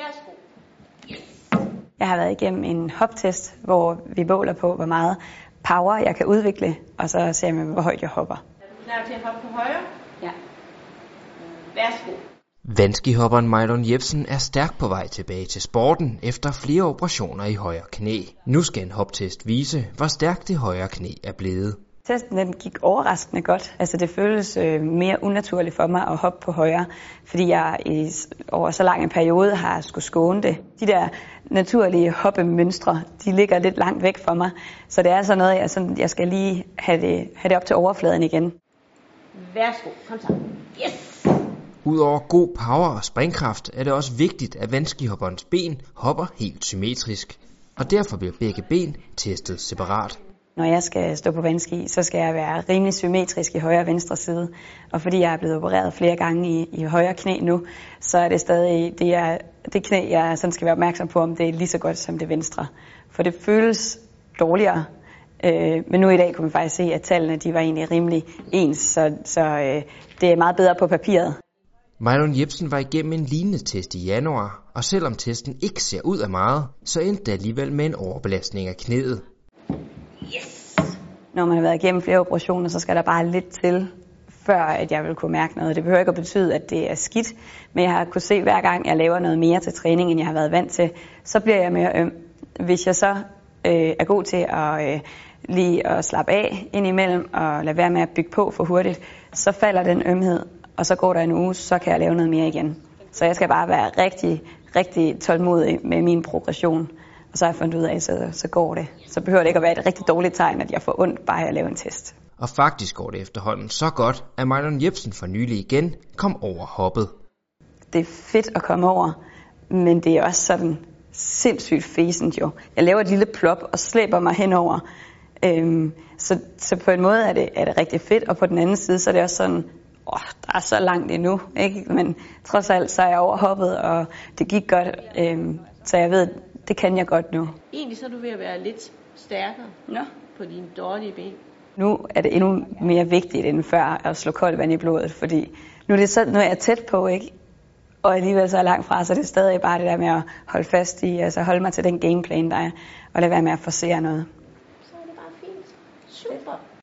Værsgo. Yes. Jeg har været igennem en hoptest, hvor vi måler på, hvor meget power jeg kan udvikle, og så ser man, hvor højt jeg hopper. Er du klar til at hoppe på højre? Ja. Værsgo. Vandskihopperen Maj Lund Jepsen er stærkt på vej tilbage til sporten efter flere operationer i højre knæ. Nu skal en hoptest vise, hvor stærkt det højre knæ er blevet. Testen den gik overraskende godt. Altså det føles mere unaturligt for mig at hoppe på højre, fordi jeg over så lang en periode har skulle skåne det. De der naturlige hoppemønstre, de ligger lidt langt væk fra mig, så det er sådan noget, jeg skal lige have det op til overfladen igen. Værsgo, kom så. Yes! Udover god power og springkraft er det også vigtigt, at vandskihopperens ben hopper helt symmetrisk, og derfor bliver begge ben testet separat. Når jeg skal stå på vandski, så skal jeg være rimelig symmetrisk i højre og venstre side. Og fordi jeg er blevet opereret flere gange i højre knæ nu, så er det stadig det knæ, jeg sådan skal være opmærksom på, om det er lige så godt som det venstre. For det føles dårligere. Men nu i dag kunne man faktisk se, at tallene de var egentlig rimelig ens, så det er meget bedre på papiret. Maj Lund Jepsen var igennem en lignende test i januar, og selvom testen ikke ser ud af meget, så endte det alligevel med en overbelastning af knæet. Yes! Når man har været igennem flere operationer, så skal der bare lidt til, før at jeg vil kunne mærke noget. Det behøver ikke at betyde, at det er skidt, men jeg har kunnet se, at hver gang jeg laver noget mere til træning, end jeg har været vant til, så bliver jeg mere øm. Hvis jeg så er god til at lige at slappe af indimellem og lade være med at bygge på for hurtigt, så falder den ømhed, og så går der en uge, så kan jeg lave noget mere igen. Så jeg skal bare være rigtig, rigtig tålmodig med min progression. Og så har jeg fundet ud af, at så går det. Så behøver det ikke at være et rigtig dårligt tegn, at jeg får ondt bare at lave en test. Og faktisk går det efterhånden så godt, at Maj Lund Jepsen for nylig igen kom over hoppet. Det er fedt at komme over, men det er også sådan sindssygt fæsent jo. Jeg laver et lille plop og slæber mig henover. Så på en måde er det rigtig fedt, og på den anden side, så er det også sådan, der er så langt endnu, ikke? Men trods alt, så er jeg overhoppet, og det gik godt, så jeg ved, det kan jeg godt nu. Egentlig så er du ved at være lidt stærkere på dine dårlige ben. Nu er det endnu mere vigtigt end før at slå koldt vand i blodet, fordi nu er det sådan, når jeg er tæt på, ikke? Og alligevel så er langt fra, så det er stadig bare det der med at holde fast i, altså holde mig til den gameplan, der er, og lade være med at forsere noget. Så er det bare fint. Super.